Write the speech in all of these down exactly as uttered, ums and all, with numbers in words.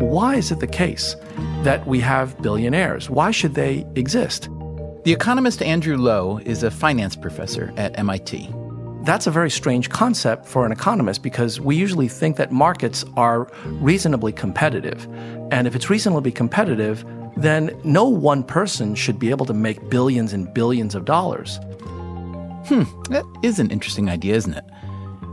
Why is it the case that we have billionaires? Why should they exist? The economist Andrew Lo is a finance professor at M I T. That's a very strange concept for an economist because we usually think that markets are reasonably competitive. And if it's reasonably competitive, then no one person should be able to make billions and billions of dollars. Hmm, that is an interesting idea, isn't it?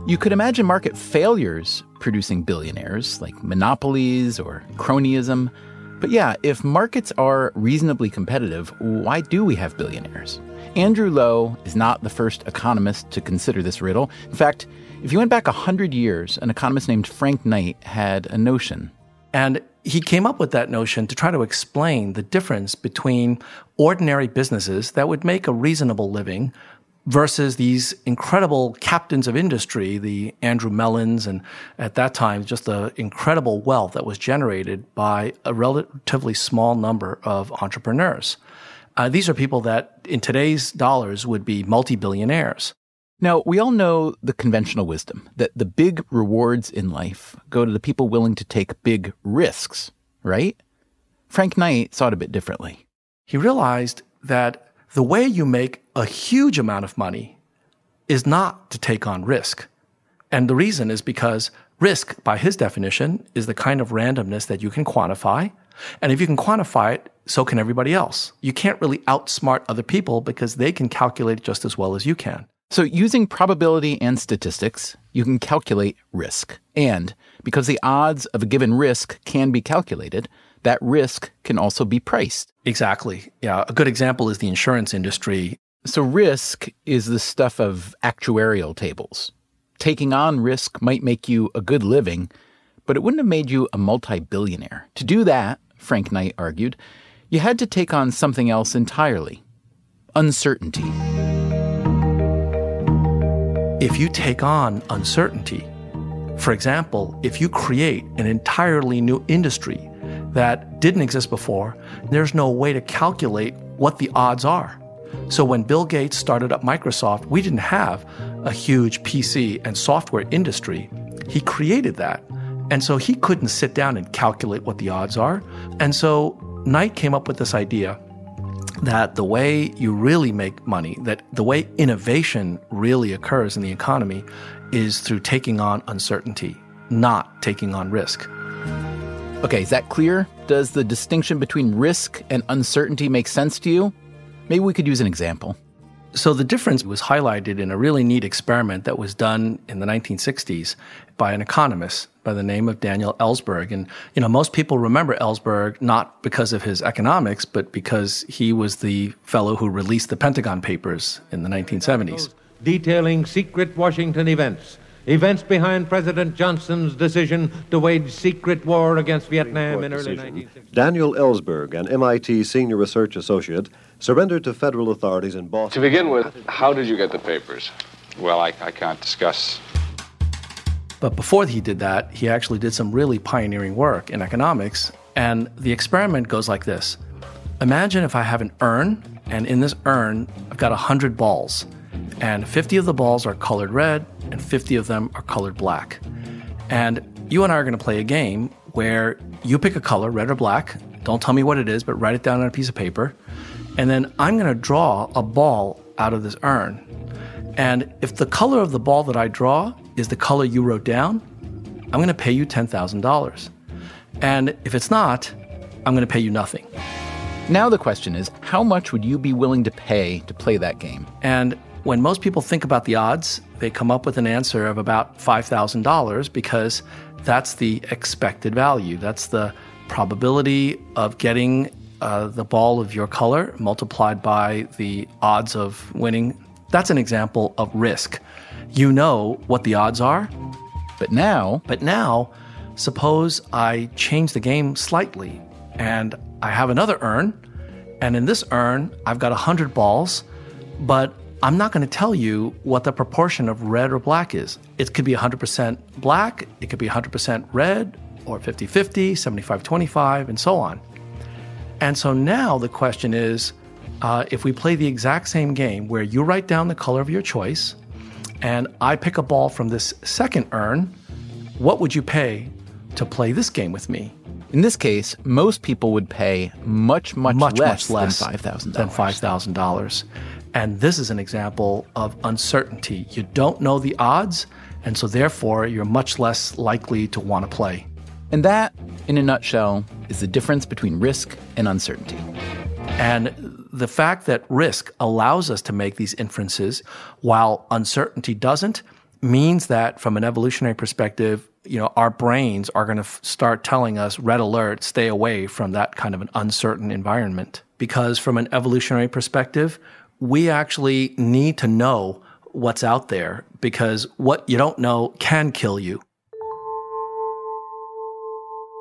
You could imagine market failures producing billionaires, like monopolies or cronyism. But yeah, if markets are reasonably competitive, why do we have billionaires? Andrew Lo is not the first economist to consider this riddle. In fact, if you went back one hundred years, an economist named Frank Knight had a notion. And he came up with that notion to try to explain the difference between ordinary businesses that would make a reasonable living versus these incredible captains of industry, the Andrew Mellons, and at that time, just the incredible wealth that was generated by a relatively small number of entrepreneurs. Uh, these are people that, in today's dollars, would be multi-billionaires. Now, we all know the conventional wisdom that the big rewards in life go to the people willing to take big risks, right? Frank Knight saw it a bit differently. He realized that the way you make a huge amount of money is not to take on risk. And the reason is because risk, by his definition, is the kind of randomness that you can quantify. And if you can quantify it, so can everybody else. You can't really outsmart other people because they can calculate just as well as you can. So using probability and statistics, you can calculate risk. And because the odds of a given risk can be calculated, that risk can also be priced. Exactly. Yeah. A good example is the insurance industry. So risk is the stuff of actuarial tables. Taking on risk might make you a good living, but it wouldn't have made you a multi-billionaire. To do that, Frank Knight argued, you had to take on something else entirely. Uncertainty. If you take on uncertainty, for example, if you create an entirely new industry that didn't exist before, there's no way to calculate what the odds are. So when Bill Gates started up Microsoft, we didn't have a huge P C and software industry. He created that. And so he couldn't sit down and calculate what the odds are. And so Knight came up with this idea that the way you really make money, that the way innovation really occurs in the economy is through taking on uncertainty, not taking on risk. Okay, is that clear? Does the distinction between risk and uncertainty make sense to you? Maybe we could use an example. So the difference was highlighted in a really neat experiment that was done in the nineteen sixties by an economist by the name of Daniel Ellsberg. And, you know, most people remember Ellsberg not because of his economics, but because he was the fellow who released the Pentagon Papers in the nineteen seventies. Detailing secret Washington events. Events behind President Johnson's decision to wage secret war against Vietnam in early nineteen sixty. Daniel Ellsberg, an M I T senior research associate, surrendered to federal authorities in Boston. To begin with, how did you get the papers? Well, I, I can't discuss. But before he did that, he actually did some really pioneering work in economics. And the experiment goes like this. Imagine if I have an urn, and in this urn, I've got one hundred balls. And fifty of the balls are colored red, and fifty of them are colored black. And you and I are going to play a game where you pick a color, red or black. Don't tell me what it is, but write it down on a piece of paper. And then I'm going to draw a ball out of this urn. And if the color of the ball that I draw is the color you wrote down, I'm going to pay you ten thousand dollars. And if it's not, I'm going to pay you nothing. Now the question is, how much would you be willing to pay to play that game? And when most people think about the odds, they come up with an answer of about five thousand dollars because that's the expected value. That's the probability of getting uh, the ball of your color multiplied by the odds of winning. That's an example of risk. You know what the odds are. But now... But now, suppose I change the game slightly and I have another urn, and in this urn, I've got one hundred balls, but I'm not going to tell you what the proportion of red or black is. It could be one hundred percent black, it could be one hundred percent red, or fifty-fifty, seventy-five twenty-five, and so on. And so now the question is, uh, if we play the exact same game where you write down the color of your choice, and I pick a ball from this second urn, what would you pay to play this game with me? In this case, most people would pay much, much, much less, much less than five thousand dollars. Than five thousand dollars. And this is an example of uncertainty. You don't know the odds, and so therefore you're much less likely to want to play. And that, in a nutshell, is the difference between risk and uncertainty. And the fact that risk allows us to make these inferences while uncertainty doesn't means that from an evolutionary perspective, you know, our brains are going to f- start telling us, red alert, stay away from that kind of an uncertain environment. Because from an evolutionary perspective, we actually need to know what's out there because what you don't know can kill you.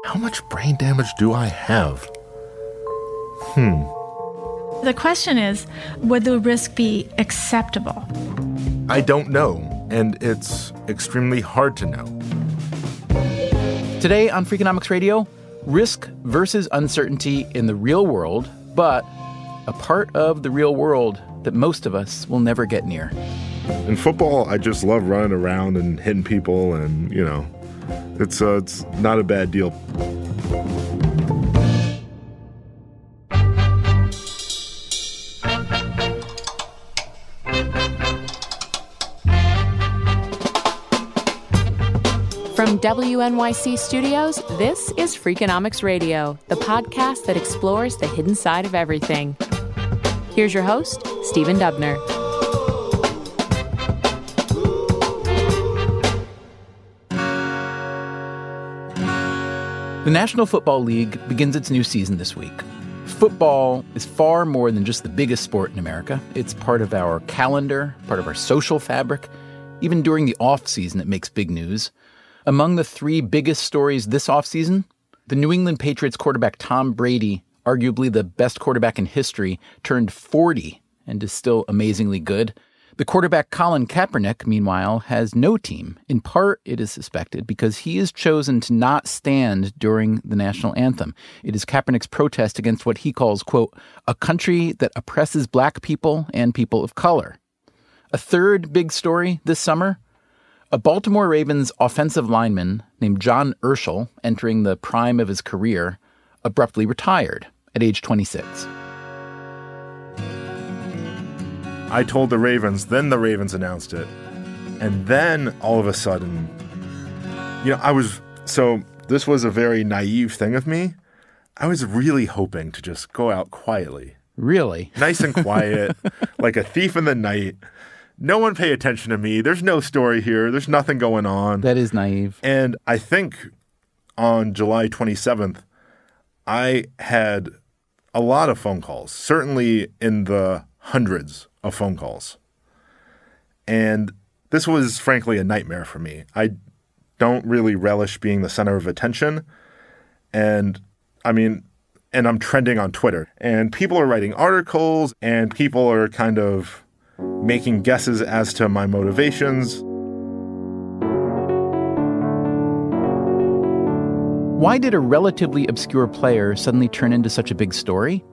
How much brain damage do I have? Hmm. The question is, would the risk be acceptable? I don't know, and it's extremely hard to know. Today on Freakonomics Radio, risk versus uncertainty in the real world, but a part of the real world that most of us will never get near. In football, I just love running around and hitting people, and, you know, it's uh, it's not a bad deal. From W N Y C Studios, this is Freakonomics Radio, the podcast that explores the hidden side of everything. Here's your host, Stephen Dubner. The National Football League begins its new season this week. Football is far more than just the biggest sport in America. It's part of our calendar, part of our social fabric. Even during the off-season, it makes big news. Among the three biggest stories this offseason, the New England Patriots quarterback Tom Brady, arguably the best quarterback in history, turned forty and is still amazingly good. The quarterback Colin Kaepernick, meanwhile, has no team. In part, it is suspected, because he has chosen to not stand during the national anthem. It is Kaepernick's protest against what he calls, quote, a country that oppresses black people and people of color. A third big story this summer, a Baltimore Ravens offensive lineman named John Urschel, entering the prime of his career, abruptly retired at age twenty-six. I told the Ravens, then the Ravens announced it. And then, all of a sudden, you know, I was... So, this was a very naive thing of me. I was really hoping to just go out quietly. Really? Nice and quiet, like a thief in the night. No one pay attention to me. There's no story here. There's nothing going on. That is naive. And I think on July twenty-seventh, I had a lot of phone calls, certainly in the hundreds of phone calls. And this was, frankly, a nightmare for me. I don't really relish being the center of attention. And I mean, and I'm trending on Twitter. And people are writing articles, and people are kind of making guesses as to my motivations. Why did a relatively obscure player suddenly turn into such a big story?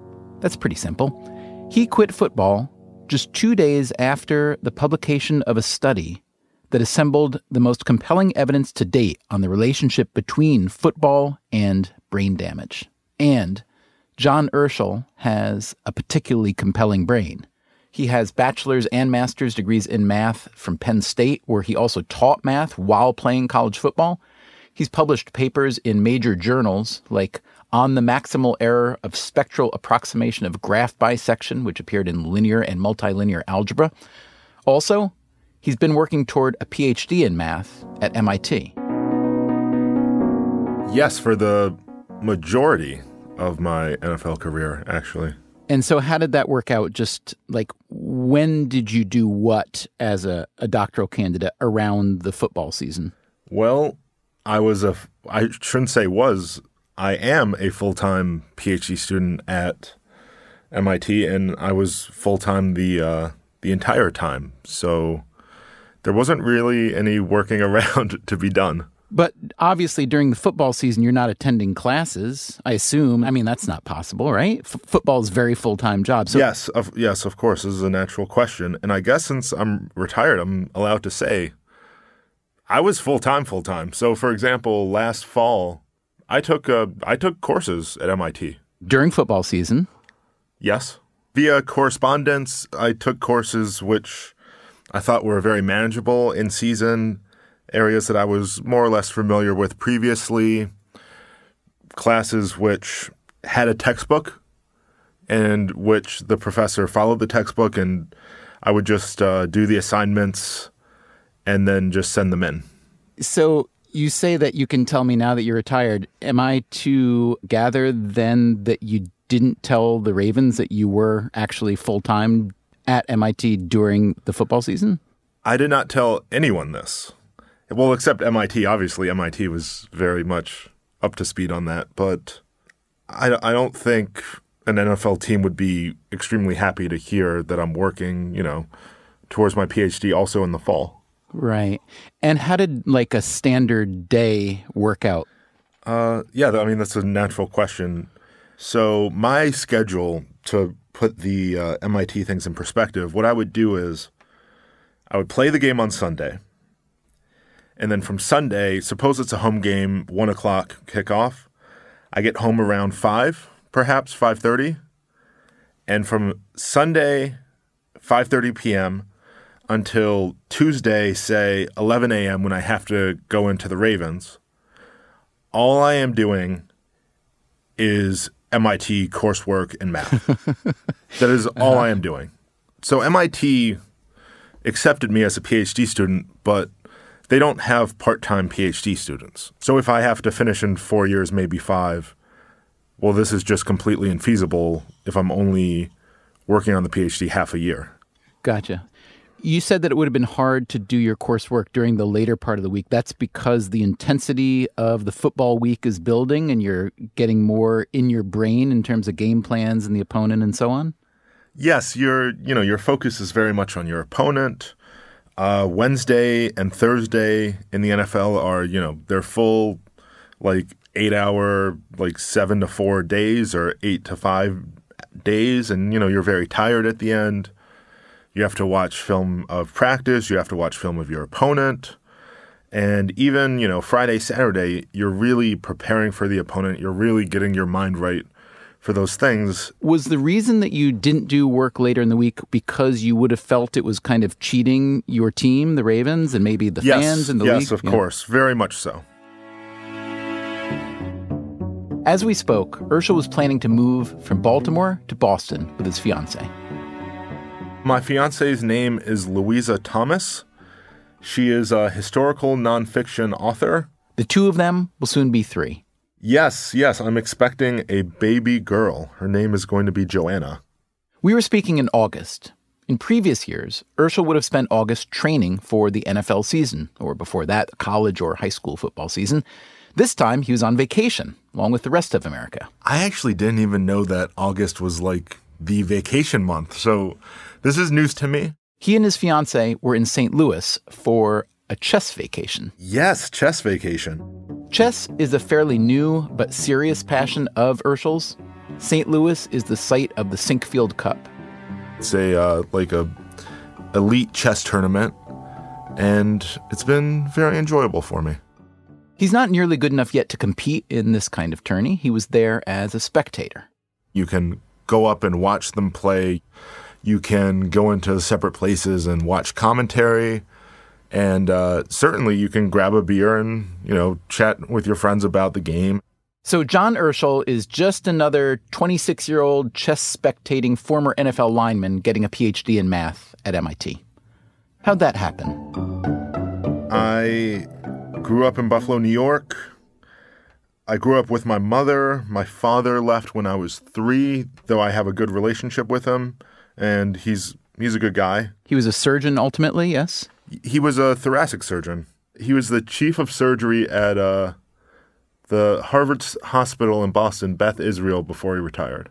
That's pretty simple. He quit football just two days after the publication of a study that assembled the most compelling evidence to date on the relationship between football and brain damage. And John Urschel has a particularly compelling brain. He has bachelor's and master's degrees in math from Penn State, where he also taught math while playing college football. He's published papers in major journals like On the Maximal Error of Spectral Approximation of Graph Bisection, which appeared in Linear and Multilinear Algebra. Also, he's been working toward a P H D in math at M I T. Yes, for the majority of my N F L career, actually. And so how did that work out? Just like, when did you do what as a, a doctoral candidate around the football season? Well, I was a, I shouldn't say was, I am a full-time P H D student at M I T, and I was full-time the uh, the entire time. So there wasn't really any working around to be done. But obviously during the football season, you're not attending classes, I assume. I mean, that's not possible, right? F- football is a very full-time job. So yes, of, yes, of course. This is a natural question. And I guess since I'm retired, I'm allowed to say I was full-time, full-time. So, for example, last fall, I took uh, I took courses at M I T. During football season? Yes. Via correspondence, I took courses which I thought were very manageable in season, areas that I was more or less familiar with previously, classes which had a textbook and which the professor followed the textbook, and I would just uh, do the assignments and then just send them in. So you say that you can tell me now that you're retired. Am I to gather then that you didn't tell the Ravens that you were actually full-time at M I T during the football season? I did not tell anyone this. Well, except M I T. Obviously, M I T was very much up to speed on that. But I, I don't think an N F L team would be extremely happy to hear that I'm working, you know, towards my P H D also in the fall. Right. And how did, like, a standard day work out? Uh, yeah, I mean, that's a natural question. So my schedule, to put the uh, M I T things in perspective, what I would do is I would play the game on Sunday. And then from Sunday, suppose it's a home game, one o'clock kickoff. I get home around five, perhaps five thirty. And from Sunday, five thirty p.m., until Tuesday, say eleven a.m. when I have to go into the Ravens, all I am doing is M I T coursework and math. That is all uh-huh. I am doing. So M I T accepted me as a P H D student, but they don't have part-time P H D students. So if I have to finish in four years, maybe five, well, this is just completely infeasible if I'm only working on the P H D half a year. Gotcha. You said that it would have been hard to do your coursework during the later part of the week. That's because the intensity of the football week is building and you're getting more in your brain in terms of game plans and the opponent and so on? Yes, your you know, your focus is very much on your opponent. Uh, Wednesday and Thursday in the N F L are, you know, they're full, like, eight-hour, like, seven to four days or eight to five days. And, you know, you're very tired at the end. You have to watch film of practice. You have to watch film of your opponent. And even, you know, Friday, Saturday, you're really preparing for the opponent. You're really getting your mind right for those things. Was the reason that you didn't do work later in the week because you would have felt it was kind of cheating your team, the Ravens, and maybe the yes, fans and the yes, league? Yes, of yeah. course. Very much so. As we spoke, Urschel was planning to move from Baltimore to Boston with his fiancée. My fiancée's name is Louisa Thomas. She is a historical nonfiction author. The two of them will soon be three. Yes, yes, I'm expecting a baby girl. Her name is going to be Joanna. We were speaking in August. In previous years, Urschel would have spent August training for the N F L season, or before that, college or high school football season. This time, he was on vacation, along with the rest of America. I actually didn't even know that August was like the vacation month, so this is news to me. He and his fiancée were in Saint Louis for a chess vacation. Yes, chess vacation. Chess is a fairly new but serious passion of Urschel's. Saint Louis is the site of the Sinkfield Cup. It's a, uh, like a elite chess tournament, and it's been very enjoyable for me. He's not nearly good enough yet to compete in this kind of tourney. He was there as a spectator. You can go up and watch them play. You can go into separate places and watch commentary. And uh, certainly you can grab a beer and, you know, chat with your friends about the game. So John Urschel is just another twenty-six-year-old chess-spectating former N F L lineman getting a P H D in math at M I T. How'd that happen? I grew up in Buffalo, New York. I grew up with my mother. My father left when I was three, though I have a good relationship with him, and he's he's a good guy. He was a surgeon ultimately, yes? He was a thoracic surgeon. He was the chief of surgery at uh, the Harvard Hospital in Boston, Beth Israel, before he retired.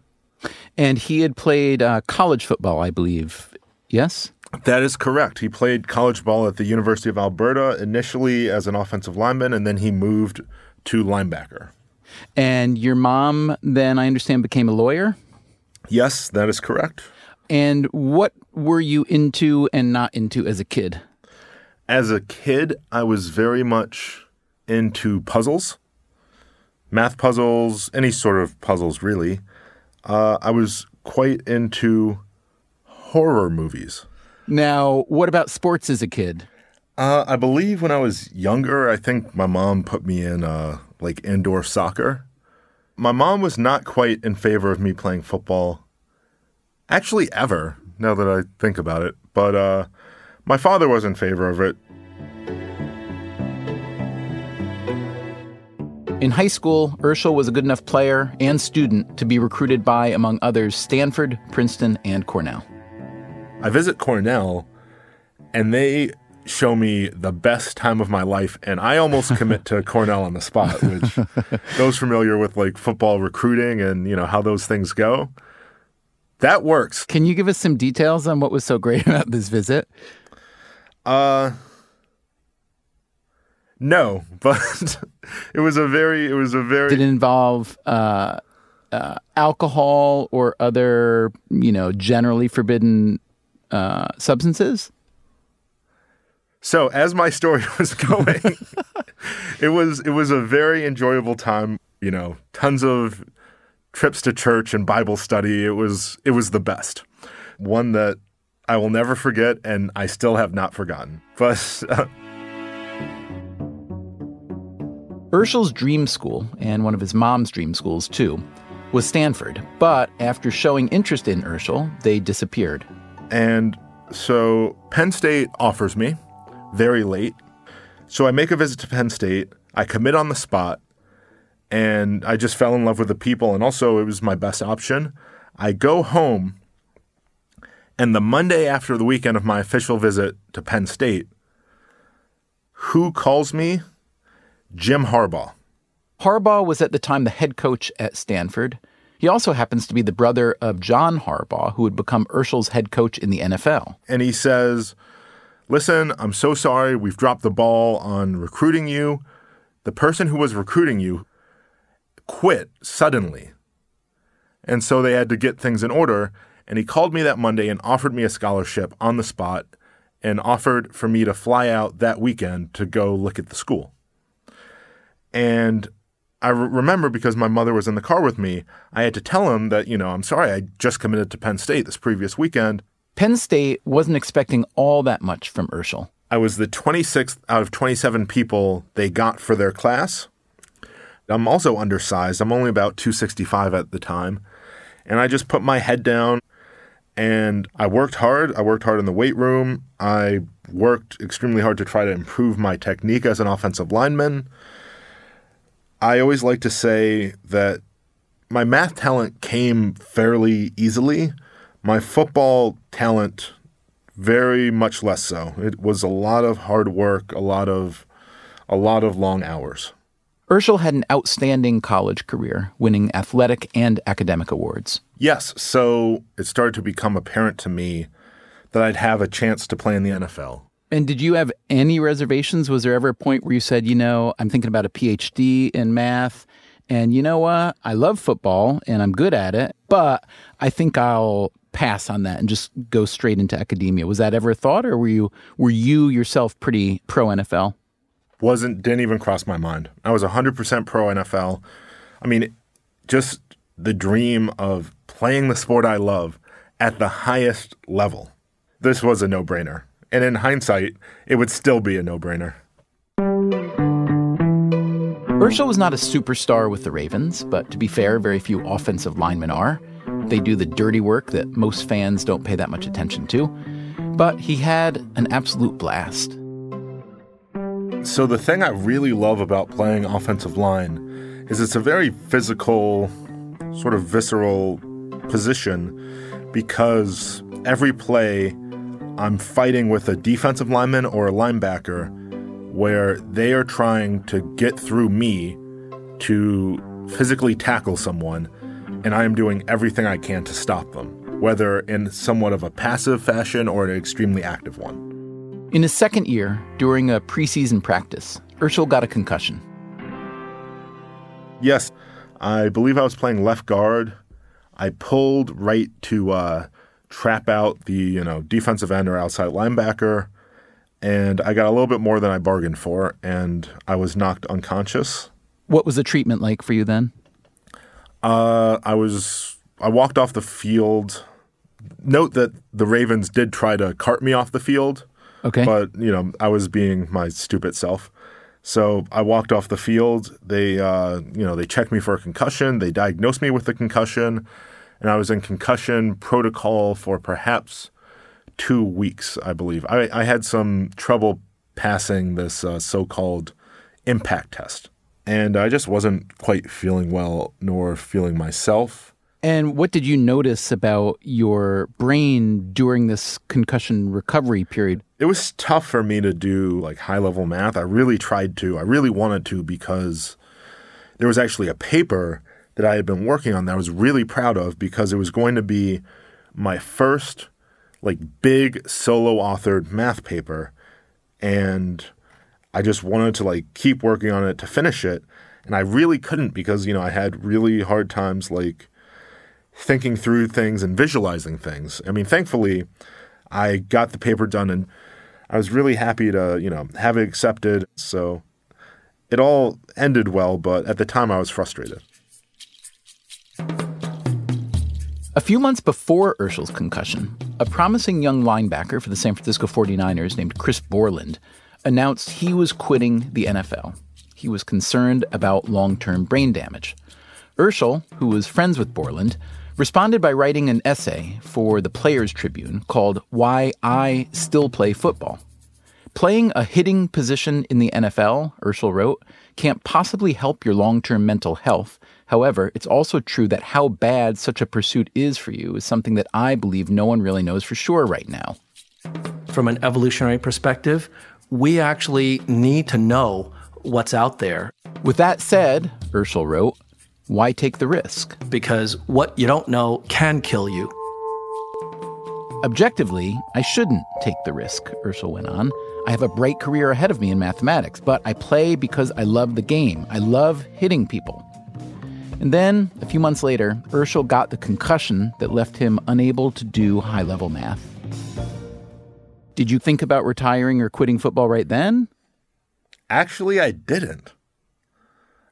And he had played uh, college football, I believe, yes? That is correct. He played college ball at the University of Alberta, initially as an offensive lineman, and then he moved to linebacker. And your mom, then, I understand, became a lawyer? Yes, that is correct. And what were you into and not into as a kid? As a kid, I was very much into puzzles, math puzzles, any sort of puzzles, really. Uh, I was quite into horror movies. Now, what about sports as a kid? Uh, I believe when I was younger, I think my mom put me in, uh, like, indoor soccer. My mom was not quite in favor of me playing football, actually ever, now that I think about it. But uh, my father was in favor of it. In high school, Urschel was a good enough player and student to be recruited by, among others, Stanford, Princeton, and Cornell. I visit Cornell, and they show me the best time of my life, and I almost commit to Cornell on the spot, which those familiar with, like, football recruiting and, you know, how those things go, that works. Can you give us some details on what was so great about this visit? Uh, no, but it was a very, it was a very... Did it involve uh, uh, alcohol or other, you know, generally forbidden uh, substances? So as my story was going, it was it was a very enjoyable time. You know, tons of trips to church and Bible study. It was it was the best. One that I will never forget, and I still have not forgotten. But uh... Urschel's dream school, and one of his mom's dream schools too, was Stanford. But after showing interest in Urschel, they disappeared. And so Penn State offers me. Very late. So I make a visit to Penn State. I commit on the spot, and I just fell in love with the people, and also it was my best option. I go home, and the Monday after the weekend of my official visit to Penn State, who calls me? Jim Harbaugh. Harbaugh was at the time the head coach at Stanford. He also happens to be the brother of John Harbaugh, who would become Urschel's head coach in the N F L. And he says, "Listen, I'm so sorry. We've dropped the ball on recruiting you. The person who was recruiting you quit suddenly." And so they had to get things in order. And he called me that Monday and offered me a scholarship on the spot and offered for me to fly out that weekend to go look at the school. And I re- remember because my mother was in the car with me, I had to tell him that, you know, I'm sorry, I just committed to Penn State this previous weekend. Penn State wasn't expecting all that much from Urschel. I was the twenty-sixth out of twenty-seven people they got for their class. I'm also undersized. I'm only about two sixty-five at the time. And I just put my head down and I worked hard. I worked hard in the weight room. I worked extremely hard to try to improve my technique as an offensive lineman. I always like to say that my math talent came fairly easily. My football talent, very much less so. It was a lot of hard work, a lot of a lot of long hours. Urschel had an outstanding college career, winning athletic and academic awards. Yes, so it started to become apparent to me that I'd have a chance to play in the N F L. And did you have any reservations? Was there ever a point where you said, you know, I'm thinking about a P H D in math, and you know what? I love football, and I'm good at it, but I think I'll pass on that and just go straight into academia. Was that ever a thought, or were you were you yourself pretty pro-N F L? Wasn't, didn't even cross my mind. I was one hundred percent pro-N F L. I mean, just the dream of playing the sport I love at the highest level. This was a no-brainer. And in hindsight, it would still be a no-brainer. Urschel was not a superstar with the Ravens, but to be fair, very few offensive linemen are. They do the dirty work that most fans don't pay that much attention to. But he had an absolute blast. So the thing I really love about playing offensive line is it's a very physical, sort of visceral position because every play I'm fighting with a defensive lineman or a linebacker where they are trying to get through me to physically tackle someone, and I am doing everything I can to stop them, whether in somewhat of a passive fashion or an extremely active one. In his second year, during a preseason practice, Urschel got a concussion. Yes, I believe I was playing left guard. I pulled right to uh, trap out the, you know, defensive end or outside linebacker, and I got a little bit more than I bargained for, and I was knocked unconscious. What was the treatment like for you then? Uh, I was I walked off the field. Note that the Ravens did try to cart me off the field. Okay. But, you know, I was being my stupid self. So I walked off the field. They, uh, you know, they checked me for a concussion. They diagnosed me with a concussion, and I was in concussion protocol for perhaps two weeks, I believe. I, I had some trouble passing this uh, so-called impact test, and I just wasn't quite feeling well nor feeling myself. And what did you notice about your brain during this concussion recovery period? It was tough for me to do like high-level math. I really tried to. I really wanted to because there was actually a paper that I had been working on that I was really proud of because it was going to be my first like big solo-authored math paper, and I just wanted to like keep working on it to finish it, and I really couldn't because, you know, I had really hard times like thinking through things and visualizing things. I mean, thankfully, I got the paper done, and I was really happy to, you know, have it accepted. So it all ended well, but at the time I was frustrated. A few months before Urschel's concussion, a promising young linebacker for the San Francisco forty-niners named Chris Borland announced he was quitting the N F L. He was concerned about long-term brain damage. Urschel, who was friends with Borland, responded by writing an essay for the Players' Tribune called Why I Still Play Football. Playing a hitting position in the N F L, Urschel wrote, can't possibly help your long-term mental health. However, it's also true that how bad such a pursuit is for you is something that I believe no one really knows for sure right now. From an evolutionary perspective, we actually need to know what's out there. With that said, Urschel wrote, why take the risk? Because what you don't know can kill you. Objectively, I shouldn't take the risk, Urschel went on. I have a bright career ahead of me in mathematics, but I play because I love the game. I love hitting people. And then, a few months later, Urschel got the concussion that left him unable to do high-level math. Did you think about retiring or quitting football right then? Actually, I didn't.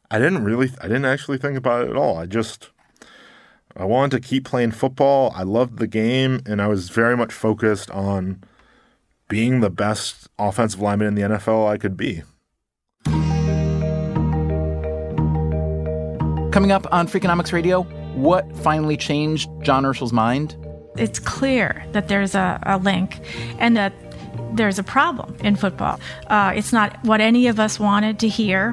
I didn't really, I didn't actually think about it at all. I just, I wanted to keep playing football. I loved the game, and I was very much focused on being the best offensive lineman in the N F L I could be. Coming up on Freakonomics Radio, what finally changed John Urschel's mind? It's clear that there's a, a link and that there's a problem in football. Uh, it's not what any of us wanted to hear.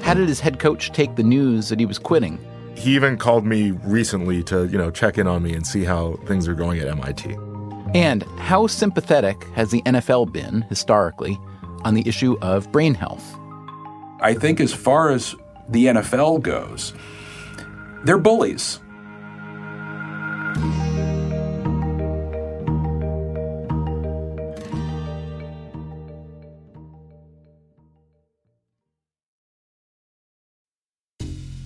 How did his head coach take the news that he was quitting? He even called me recently to, you know, check in on me and see how things are going at M I T. And how sympathetic has the N F L been, historically, on the issue of brain health? I think as far as the N F L goes, they're bullies.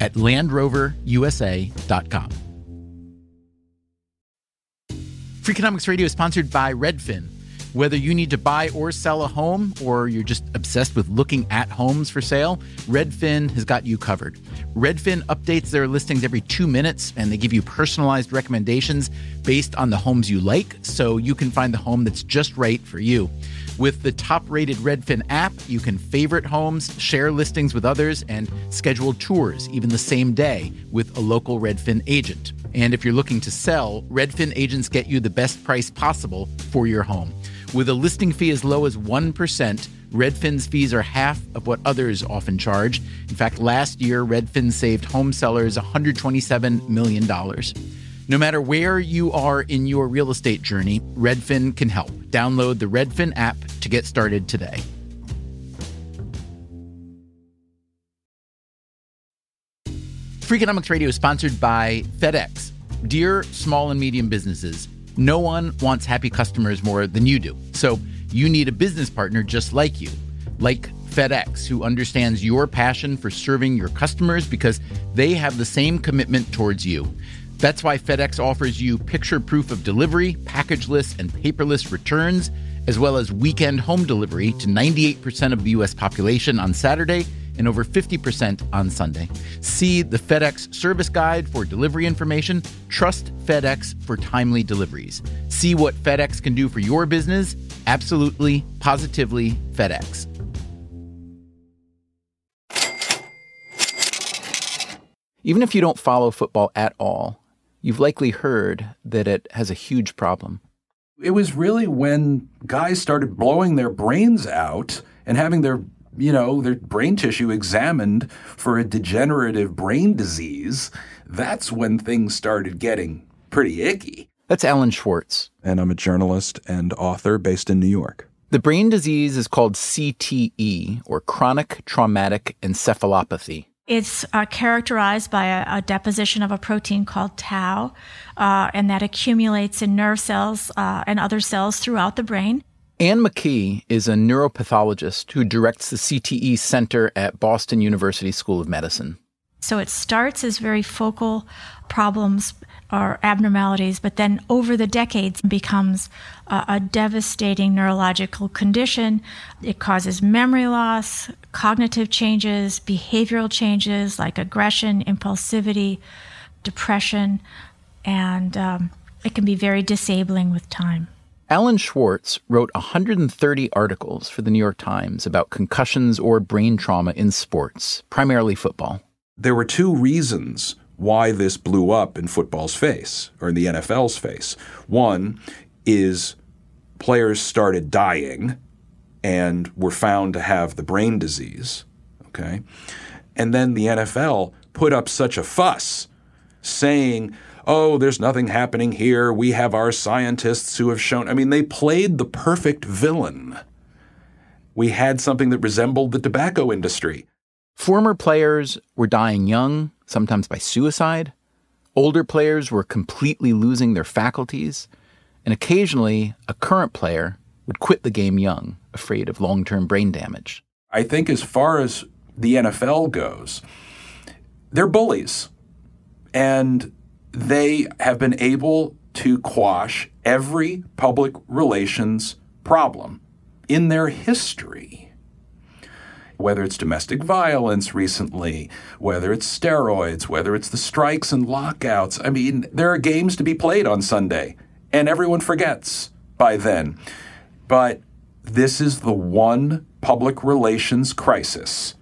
at land rover u s a dot com. Freakonomics Radio is sponsored by Redfin. Whether you need to buy or sell a home, or you're just obsessed with looking at homes for sale, Redfin has got you covered. Redfin updates their listings every two minutes, and they give you personalized recommendations based on the homes you like, so you can find the home that's just right for you. With the top-rated Redfin app, you can favorite homes, share listings with others, and schedule tours, even the same day, with a local Redfin agent. And if you're looking to sell, Redfin agents get you the best price possible for your home. With a listing fee as low as one percent, Redfin's fees are half of what others often charge. In fact, last year, Redfin saved home sellers one hundred twenty-seven million dollars. No matter where you are in your real estate journey, Redfin can help. Download the Redfin app to get started today. Freakonomics Radio is sponsored by FedEx. Dear small and medium businesses, no one wants happy customers more than you do. So you need a business partner just like you, like FedEx, who understands your passion for serving your customers because they have the same commitment towards you. That's why FedEx offers you picture proof of delivery, packageless and paperless returns, as well as weekend home delivery to ninety-eight percent of the U S population on Saturday and over fifty percent on Sunday. See the FedEx service guide for delivery information. Trust FedEx for timely deliveries. See what FedEx can do for your business. Absolutely, positively FedEx. Even if you don't follow football at all, you've likely heard that it has a huge problem. It was really when guys started blowing their brains out and having their you know, their brain tissue examined for a degenerative brain disease, that's when things started getting pretty icky. That's Alan Schwartz. And I'm a journalist and author based in New York. The brain disease is called C T E, or chronic traumatic encephalopathy. It's uh, characterized by a, a deposition of a protein called tau, uh, and that accumulates in nerve cells uh, and other cells throughout the brain. Anne McKee is a neuropathologist who directs the C T E Center at Boston University School of Medicine. So it starts as very focal problems or abnormalities, but then over the decades becomes a, a devastating neurological condition. It causes memory loss, cognitive changes, behavioral changes like aggression, impulsivity, depression, and um, it can be very disabling with time. Alan Schwartz wrote one hundred thirty articles for the New York Times about concussions or brain trauma in sports, primarily football. There were two reasons why this blew up in football's face, or in the N F L's face. One is players started dying and were found to have the brain disease, okay? And then the N F L put up such a fuss saying, oh, there's nothing happening here. We have our scientists who have shown. I mean, they played the perfect villain. We had something that resembled the tobacco industry. Former players were dying young, sometimes by suicide. Older players were completely losing their faculties. And occasionally, a current player would quit the game young, afraid of long-term brain damage. I think as far as the N F L goes, they're bullies. And they have been able to quash every public relations problem in their history, whether it's domestic violence recently, whether it's steroids, whether it's the strikes and lockouts. I mean, there are games to be played on Sunday, and everyone forgets by then. But this is the one public relations crisis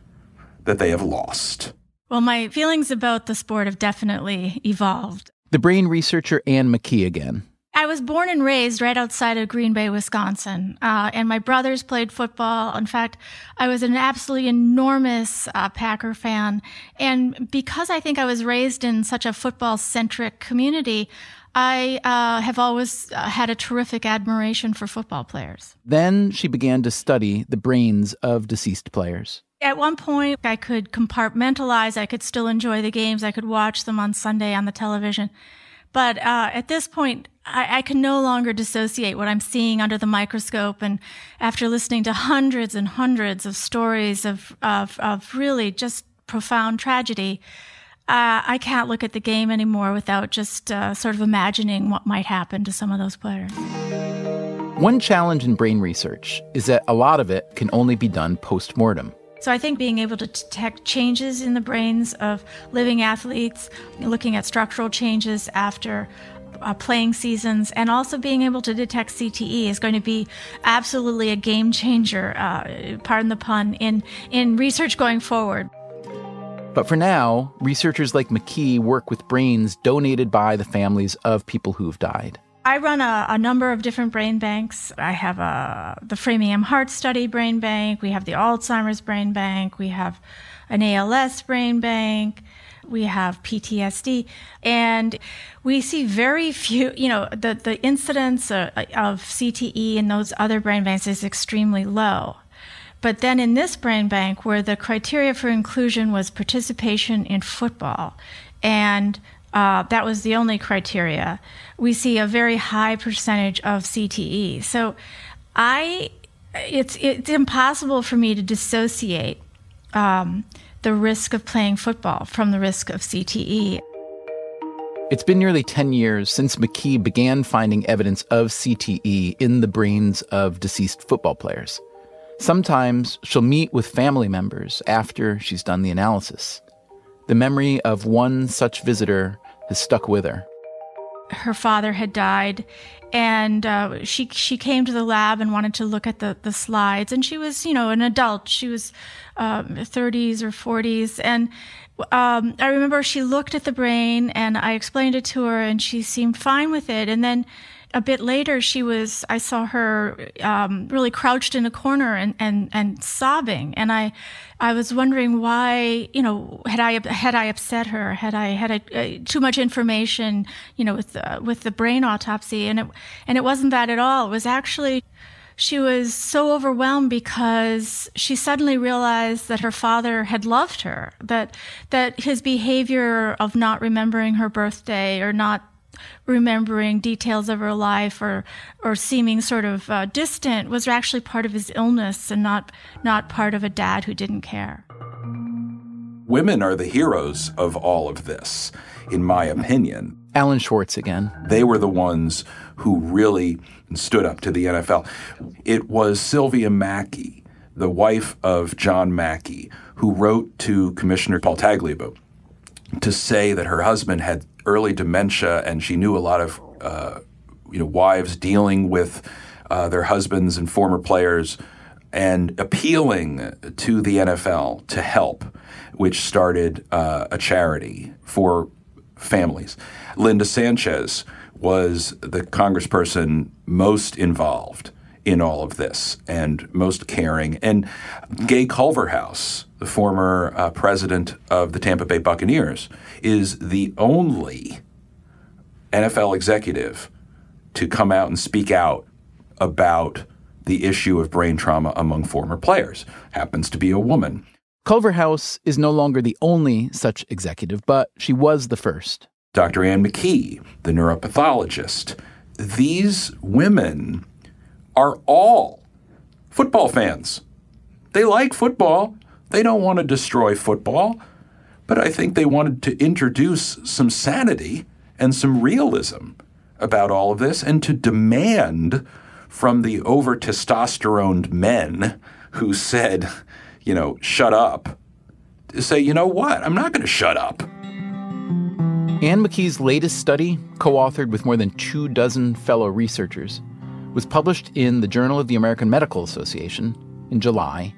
that they have lost. Well, my feelings about the sport have definitely evolved. The brain researcher Anne McKee again. I was born and raised right outside of Green Bay, Wisconsin, uh, and my brothers played football. In fact, I was an absolutely enormous uh, Packer fan. And because I think I was raised in such a football-centric community, I uh, have always uh, had a terrific admiration for football players. Then she began to study the brains of deceased players. At one point, I could compartmentalize. I could still enjoy the games. I could watch them on Sunday on the television. But uh, at this point, I, I can no longer dissociate what I'm seeing under the microscope. And after listening to hundreds and hundreds of stories of, of, of really just profound tragedy, uh, I can't look at the game anymore without just uh, sort of imagining what might happen to some of those players. One challenge in brain research is that a lot of it can only be done post-mortem. So I think being able to detect changes in the brains of living athletes, looking at structural changes after uh, playing seasons, and also being able to detect C T E is going to be absolutely a game changer, uh, pardon the pun, in, in research going forward. But for now, researchers like McKee work with brains donated by the families of people who've died. I run a, a number of different brain banks. I have a, the Framingham Heart Study brain bank. We have the Alzheimer's brain bank. We have an A L S brain bank. We have P T S D. And we see very few, you know, the, the incidence of, of C T E in those other brain banks is extremely low. But then in this brain bank, where the criteria for inclusion was participation in football and Uh, that was the only criteria, we see a very high percentage of C T E. So I, it's it's impossible for me to dissociate um, the risk of playing football from the risk of C T E. It's been nearly ten years since McKee began finding evidence of C T E in the brains of deceased football players. Sometimes she'll meet with family members after she's done the analysis. The memory of one such visitor has stuck with her. Her father had died, and uh, she she came to the lab and wanted to look at the, the slides. And she was, you know, an adult. She was um, thirties or forties. And um, I remember she looked at the brain, and I explained it to her, and she seemed fine with it. And then a bit later, she was, I saw her um, really crouched in a corner and, and, and sobbing. And I, I was wondering why, you know, had I, had I upset her? Had I, had I uh, too much information, you know, with, uh, with the brain autopsy? And it, and it wasn't that at all. It was actually, she was so overwhelmed because she suddenly realized that her father had loved her, that, that his behavior of not remembering her birthday or not remembering details of her life or or seeming sort of uh, distant was actually part of his illness and not not part of a dad who didn't care. Women are the heroes of all of this, in my opinion. Alan Schwartz again. They were the ones who really stood up to the N F L. It was Sylvia Mackey, the wife of John Mackey, who wrote to Commissioner Paul Tagliabue to say that her husband had early dementia, and she knew a lot of uh, you know wives dealing with uh, their husbands and former players and appealing to the N F L to help, which started uh, a charity for families. Linda Sanchez was the congressperson most involved in all of this and most caring. And Gay Culverhouse, the former uh, president of the Tampa Bay Buccaneers, is the only N F L executive to come out and speak out about the issue of brain trauma among former players. Happens to be a woman. Culverhouse is no longer the only such executive, but she was the first. Doctor Anne McKee, the neuropathologist. These women are all football fans. They like football. They don't want to destroy football, but I think they wanted to introduce some sanity and some realism about all of this and to demand from the over-testosteroned men who said, you know, shut up, to say, you know what, I'm not going to shut up. Anne McKee's latest study, co-authored with more than two dozen fellow researchers, was published in the Journal of the American Medical Association in July,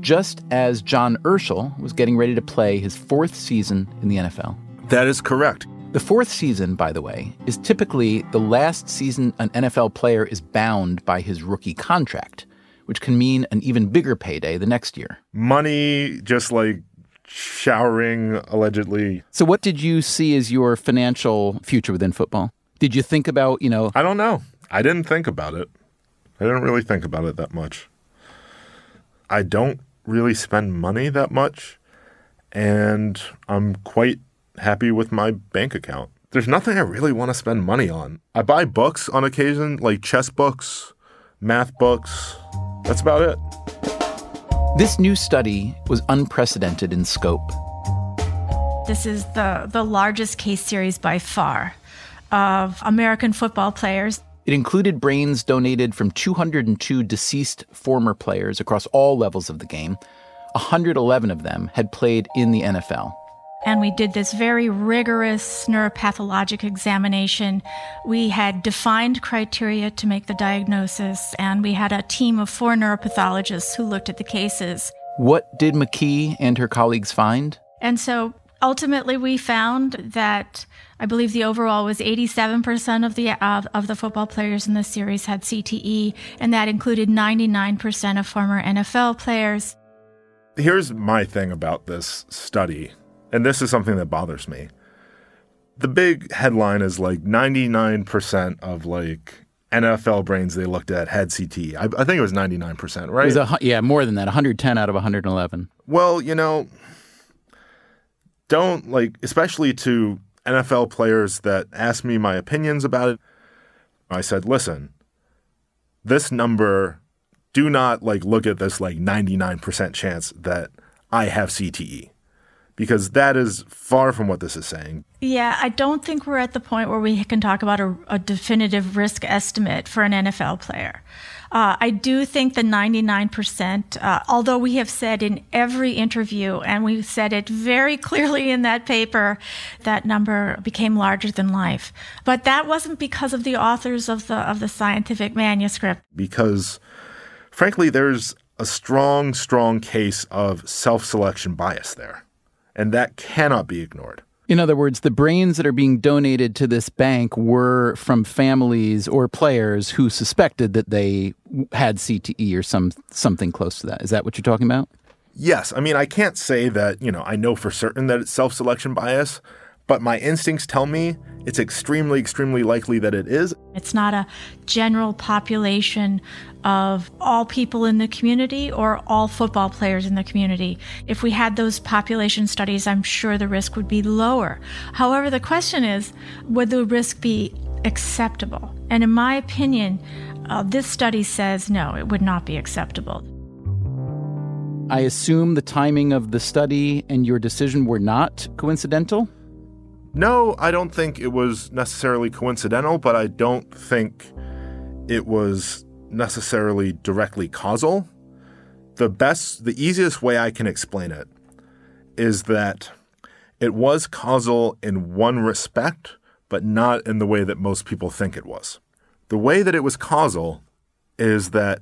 just as John Urschel was getting ready to play his fourth season in the N F L. That is correct. The fourth season, by the way, is typically the last season an N F L player is bound by his rookie contract, which can mean an even bigger payday the next year. Money just like showering, allegedly. So what did you see as your financial future within football? Did you think about, you know... I don't know. I didn't think about it. I didn't really think about it that much. I don't really spend money that much, and I'm quite happy with my bank account. There's nothing I really want to spend money on. I buy books on occasion, like chess books, math books. That's about it. This new study was unprecedented in scope. This is the, the largest case series by far of American football players. It included brains donated from two hundred two deceased former players across all levels of the game. one hundred eleven of them had played in the N F L. And we did this very rigorous neuropathologic examination. We had defined criteria to make the diagnosis, and we had a team of four neuropathologists who looked at the cases. What did McKee and her colleagues find? And so ultimately we found that I believe the overall was eighty-seven percent of the uh, of the football players in the series had C T E, and that included ninety-nine percent of former N F L players. Here's my thing about this study. And this is something that bothers me. The big headline is like ninety-nine percent of like N F L brains they looked at had C T E. I, I think it was ninety-nine percent, right? It was a, yeah, more than that, one hundred ten out of one hundred eleven. Well, you know, don't like, especially to N F L players that asked me my opinions about it. I said, listen, this number, do not like look at this like ninety-nine percent chance that I have C T E. Because that is far from what this is saying. Yeah, I don't think we're at the point where we can talk about a, a definitive risk estimate for an N F L player. Uh, I do think the ninety-nine percent, uh, although we have said in every interview, and we said it very clearly in that paper, that number became larger than life. But that wasn't because of the authors of the of the scientific manuscript. Because, frankly, there's a strong, strong case of self-selection bias there. And that cannot be ignored. In other words, the brains that are being donated to this bank were from families or players who suspected that they had C T E or some something close to that. Is that what you're talking about? Yes. I mean, I can't say that, you know, I know for certain that it's self-selection bias, but my instincts tell me it's extremely, extremely likely that it is. It's not a general population of all people in the community or all football players in the community. If we had those population studies, I'm sure the risk would be lower. However, the question is, would the risk be acceptable? And in my opinion, uh, this study says, no, it would not be acceptable. I assume the timing of the study and your decision were not coincidental? No, I don't think it was necessarily coincidental, but I don't think it was necessarily directly causal. The best, the easiest way I can explain it is that it was causal in one respect, but not in the way that most people think it was. The way that it was causal is that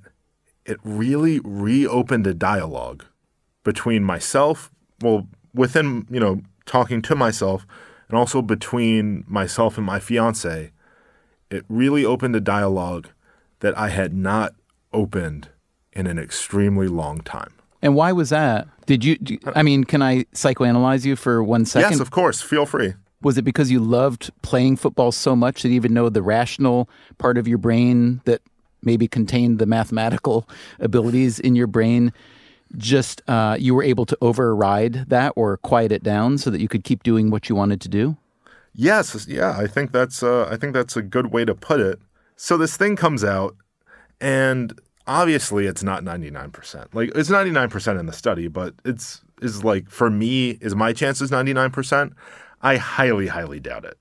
it really reopened a dialogue between myself, well, within, you know, talking to myself, and also between myself and my fiance, it really opened a dialogue that I had not opened in an extremely long time. And why was that? Did you, do, I mean, can I psychoanalyze you for one second? Yes, of course. Feel free. Was it because you loved playing football so much that even though the rational part of your brain that maybe contained the mathematical abilities in your brain, just uh, you were able to override that or quiet it down so that you could keep doing what you wanted to do? Yes, yeah, I think that's uh, I think that's a good way to put it. So this thing comes out, and obviously it's not ninety-nine percent. Like it's ninety-nine percent in the study, but it's is like for me, is my chances ninety-nine percent? I highly, highly doubt it.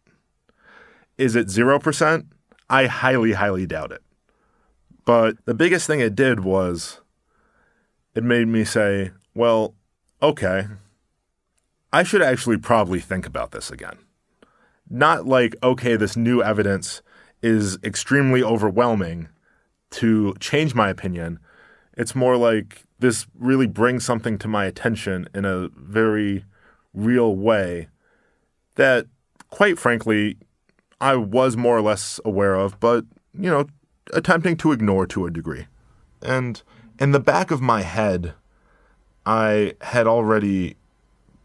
Is it zero percent? I highly, highly doubt it. But the biggest thing it did was, it made me say, well, okay, I should actually probably think about this again. Not like, okay, this new evidence is extremely overwhelming to change my opinion. It's more like this really brings something to my attention in a very real way that quite frankly, I was more or less aware of, but, you know, attempting to ignore to a degree. And in the back of my head, I had already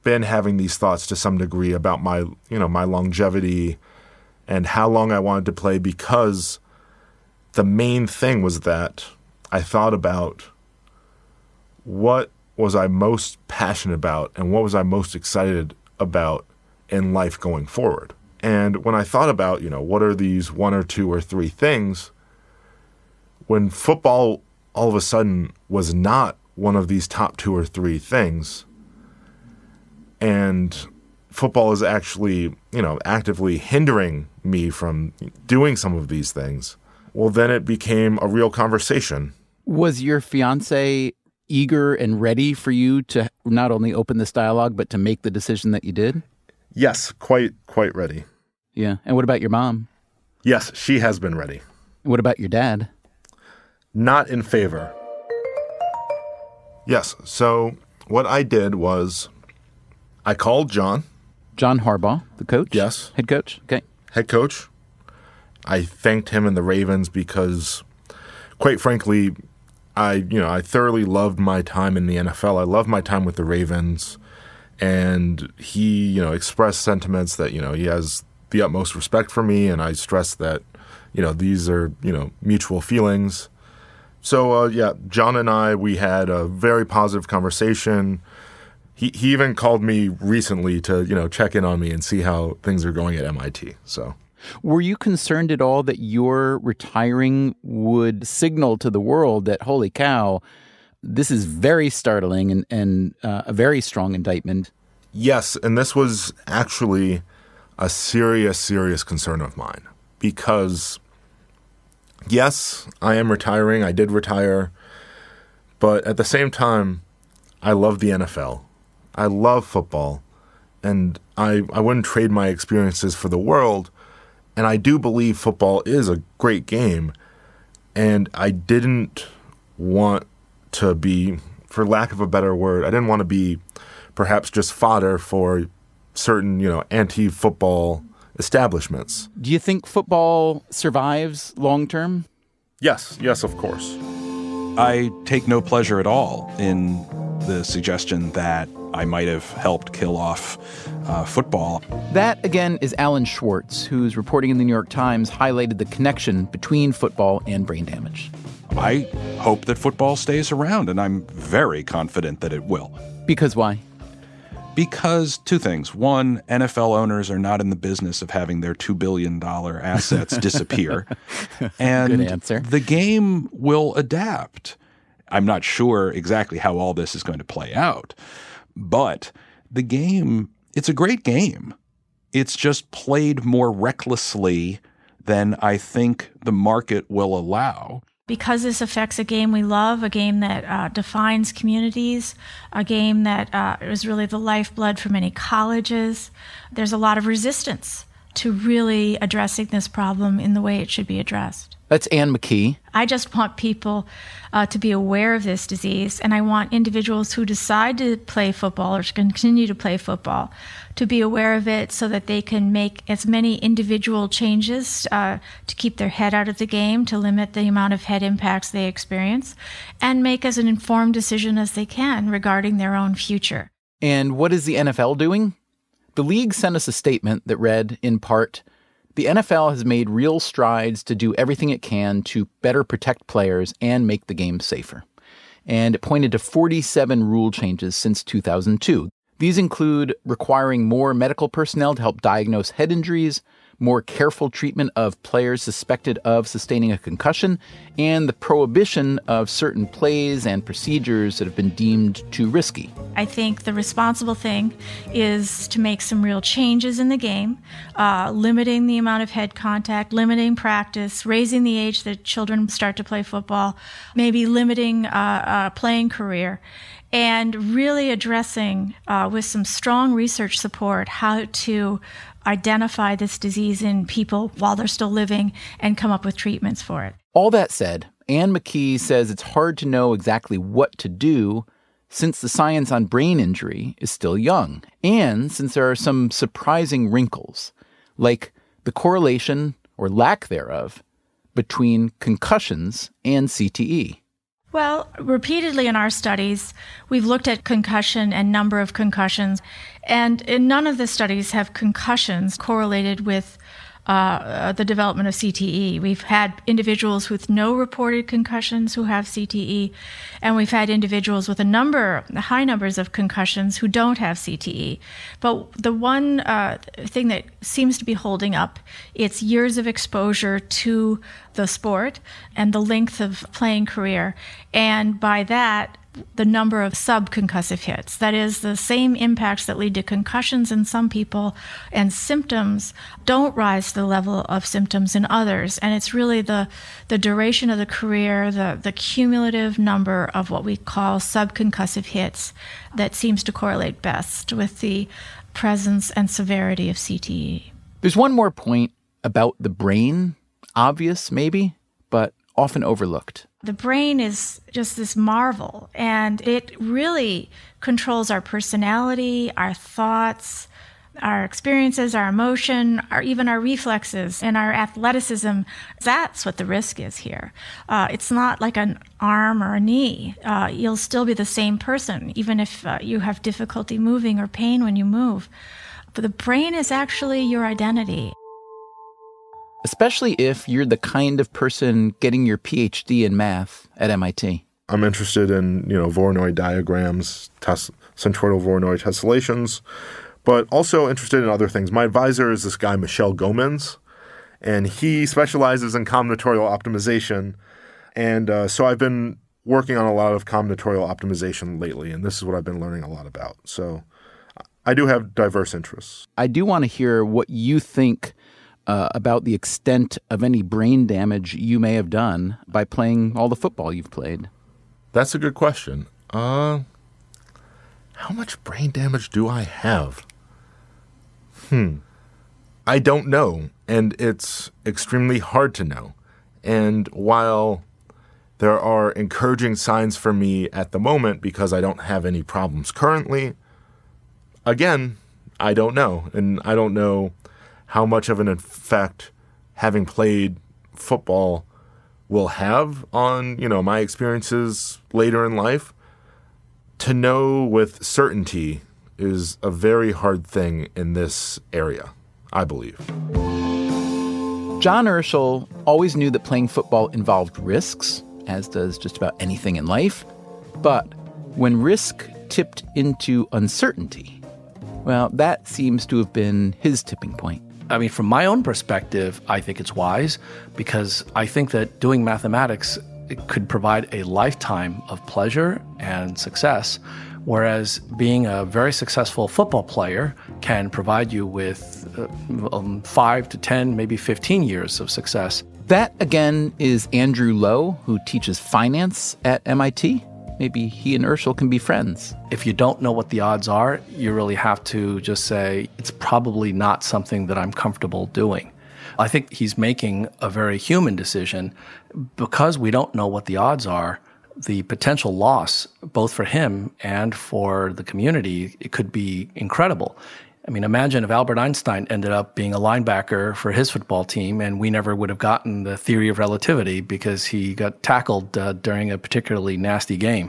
been having these thoughts to some degree about my, you know, my longevity and how long I wanted to play, because the main thing was that I thought about what was I most passionate about and what was I most excited about in life going forward. And when I thought about, you know, what are these one or two or three things, when football all of a sudden was not one of these top two or three things, and football is actually, you know, actively hindering me from doing some of these things, well, then it became a real conversation. Was your fiancé eager and ready for you to not only open this dialogue, but to make the decision that you did? Yes, quite, quite ready. Yeah. And what about your mom? Yes, she has been ready. What about your dad? Not in favor. Yes. So what I did was I called John. John Harbaugh, the coach? Yes. Head coach? Okay. Head coach. I thanked him and the Ravens because, quite frankly, I, you know, I thoroughly loved my time in the N F L. I loved my time with the Ravens. And he, you know, expressed sentiments that, you know, he has the utmost respect for me. And I stressed that, you know, these are, you know, mutual feelings. So, uh, yeah, John and I, we had a very positive conversation. He he even called me recently to, you know, check in on me and see how things are going at M I T. So, were you concerned at all that your retiring would signal to the world that, holy cow, this is very startling and, and uh, a very strong indictment? Yes, and this was actually a serious, serious concern of mine because, yes, I am retiring. I did retire. But at the same time, I love the N F L. I love football. And I, I wouldn't trade my experiences for the world. And I do believe football is a great game. And I didn't want to be, for lack of a better word, I didn't want to be perhaps just fodder for certain, you know, anti-football establishments. Do you think football survives long term? Yes. Yes, of course. I take no pleasure at all in the suggestion that I might have helped kill off uh, football. That, again, is Alan Schwartz, whose reporting in the New York Times highlighted the connection between football and brain damage. I hope that football stays around, and I'm very confident that it will. Because why? Because two things. One, N F L owners are not in the business of having their two billion dollars assets disappear. And good answer. The game will adapt. I'm not sure exactly how all this is going to play out, but the game, it's a great game. It's just played more recklessly than I think the market will allow. Because this affects a game we love, a game that uh, defines communities, a game that uh, is really the lifeblood for many colleges, there's a lot of resistance to really addressing this problem in the way it should be addressed. That's Anne McKee. I just want people uh, to be aware of this disease, and I want individuals who decide to play football or to continue to play football to be aware of it so that they can make as many individual changes uh, to keep their head out of the game, to limit the amount of head impacts they experience, and make as an informed decision as they can regarding their own future. And what is the N F L doing? The league sent us a statement that read, in part, the N F L has made real strides to do everything it can to better protect players and make the game safer. And it pointed to forty-seven rule changes since two thousand two. These include requiring more medical personnel to help diagnose head injuries, more careful treatment of players suspected of sustaining a concussion, and the prohibition of certain plays and procedures that have been deemed too risky. I think the responsible thing is to make some real changes in the game, uh, limiting the amount of head contact, limiting practice, raising the age that children start to play football, maybe limiting uh, a playing career, and really addressing uh, with some strong research support how to identify this disease in people while they're still living and come up with treatments for it. All that said, Anne McKee says it's hard to know exactly what to do since the science on brain injury is still young and since there are some surprising wrinkles. like the correlation or lack thereof between concussions and C T E? Well, repeatedly in our studies, we've looked at concussion and number of concussions, and in none of the studies have concussions correlated with uh, the development of C T E. We've had individuals with no reported concussions who have C T E, and we've had individuals with a number, high numbers of concussions who don't have C T E. But the one uh, thing that seems to be holding up, it's years of exposure to the sport and the length of playing career. And by that, the number of subconcussive hits. That is, the same impacts that lead to concussions in some people and symptoms don't rise to the level of symptoms in others. And it's really the the duration of the career, the, the cumulative number of what we call subconcussive hits that seems to correlate best with the presence and severity of C T E. There's one more point about the brain, obvious maybe, but often overlooked. The brain is just this marvel, and it really controls our personality, our thoughts, our experiences, our emotion, our, even our reflexes and our athleticism. That's what the risk is here. Uh, it's not like an arm or a knee. Uh, you'll still be the same person, even if uh, you have difficulty moving or pain when you move. But the brain is actually your identity. Especially if you're the kind of person getting your P H D in math at M I T. I'm interested in, you know, Voronoi diagrams, tes- centroidal Voronoi tessellations, but also interested in other things. My advisor is this guy, Michel Gomez, and he specializes in combinatorial optimization. And uh, so I've been working on a lot of combinatorial optimization lately, and this is what I've been learning a lot about. So I do have diverse interests. I do want to hear what you think Uh, about the extent of any brain damage you may have done by playing all the football you've played? That's a good question. Uh, how much brain damage do I have? Hmm. I don't know, and it's extremely hard to know. And while there are encouraging signs for me at the moment because I don't have any problems currently, again, I don't know, and I don't know how much of an effect having played football will have on, you know, my experiences later in life. To know with certainty is a very hard thing in this area, I believe. John Urschel always knew that playing football involved risks, as does just about anything in life. But when risk tipped into uncertainty, well, that seems to have been his tipping point. I mean, from my own perspective, I think it's wise because I think that doing mathematics it could provide a lifetime of pleasure and success, whereas being a very successful football player can provide you with uh, um, five to ten, maybe fifteen years of success. That, again, is Andrew Lo, who teaches finance at M I T. Maybe he and Urschel can be friends. If you don't know what the odds are, you really have to just say, it's probably not something that I'm comfortable doing. I think he's making a very human decision. Because we don't know what the odds are, the potential loss, both for him and for the community, it could be incredible. I mean, imagine if Albert Einstein ended up being a linebacker for his football team, and we never would have gotten the theory of relativity because he got tackled uh, during a particularly nasty game.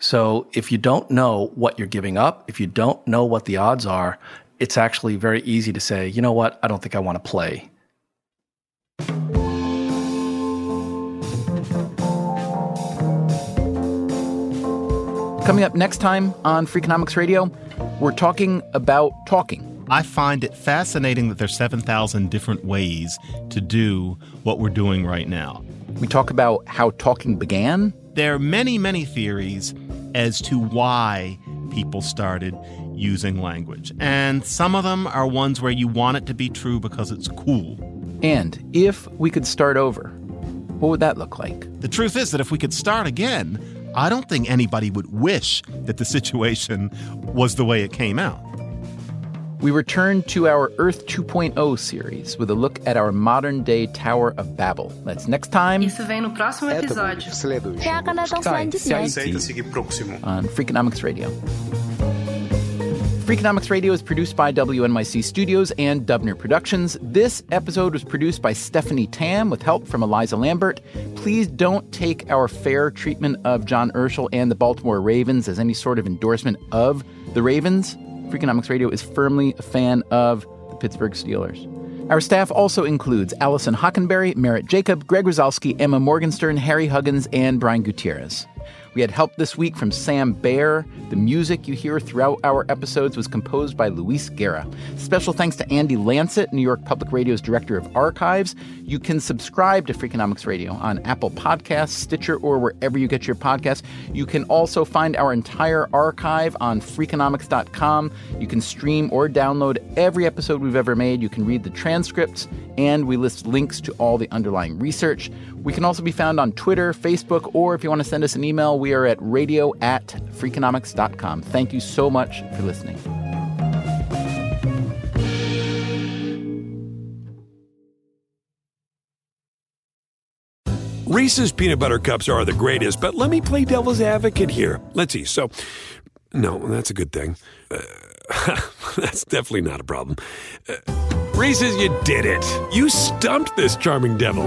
So if you don't know what you're giving up, if you don't know what the odds are, it's actually very easy to say, you know what, I don't think I want to play. Coming up next time on Freakonomics Radio, we're talking about talking. I find it fascinating that there's seven thousand different ways to do what we're doing right now. We talk about how talking began. There are many, many theories as to why people started using language. And some of them are ones where you want it to be true because it's cool. And if we could start over, what would that look like? The truth is that if we could start again, I don't think anybody would wish that the situation was the way it came out. We return to our Earth two point oh series with a look at our modern-day Tower of Babel. That's next time. Isso vem no próximo episódio. On Freakonomics Radio. Freakonomics Radio is produced by W N Y C Studios and Dubner Productions. This episode was produced by Stephanie Tam with help from Eliza Lambert. Please don't take our fair treatment of John Urschel and the Baltimore Ravens as any sort of endorsement of the Ravens. Freakonomics Radio is firmly a fan of the Pittsburgh Steelers. Our staff also includes Allison Hockenberry, Merritt Jacob, Greg Rosalski, Emma Morgenstern, Harry Huggins, and Brian Gutierrez. We had help this week from Sam Baer. The music you hear throughout our episodes was composed by Luis Guerra. Special thanks to Andy Lancet, New York Public Radio's Director of Archives. You can subscribe to Freakonomics Radio on Apple Podcasts, Stitcher, or wherever you get your podcasts. You can also find our entire archive on Freakonomics dot com. You can stream or download every episode we've ever made. You can read the transcripts, and we list links to all the underlying research. We can also be found on Twitter, Facebook, or if you want to send us an email, we are at radio at freakonomics dot com. Thank you so much for listening. Reese's Peanut Butter Cups are the greatest, but let me play devil's advocate here. Let's see. So, no, that's a good thing. Uh, that's definitely not a problem. Uh, Reese's, you did it. You stumped this charming devil.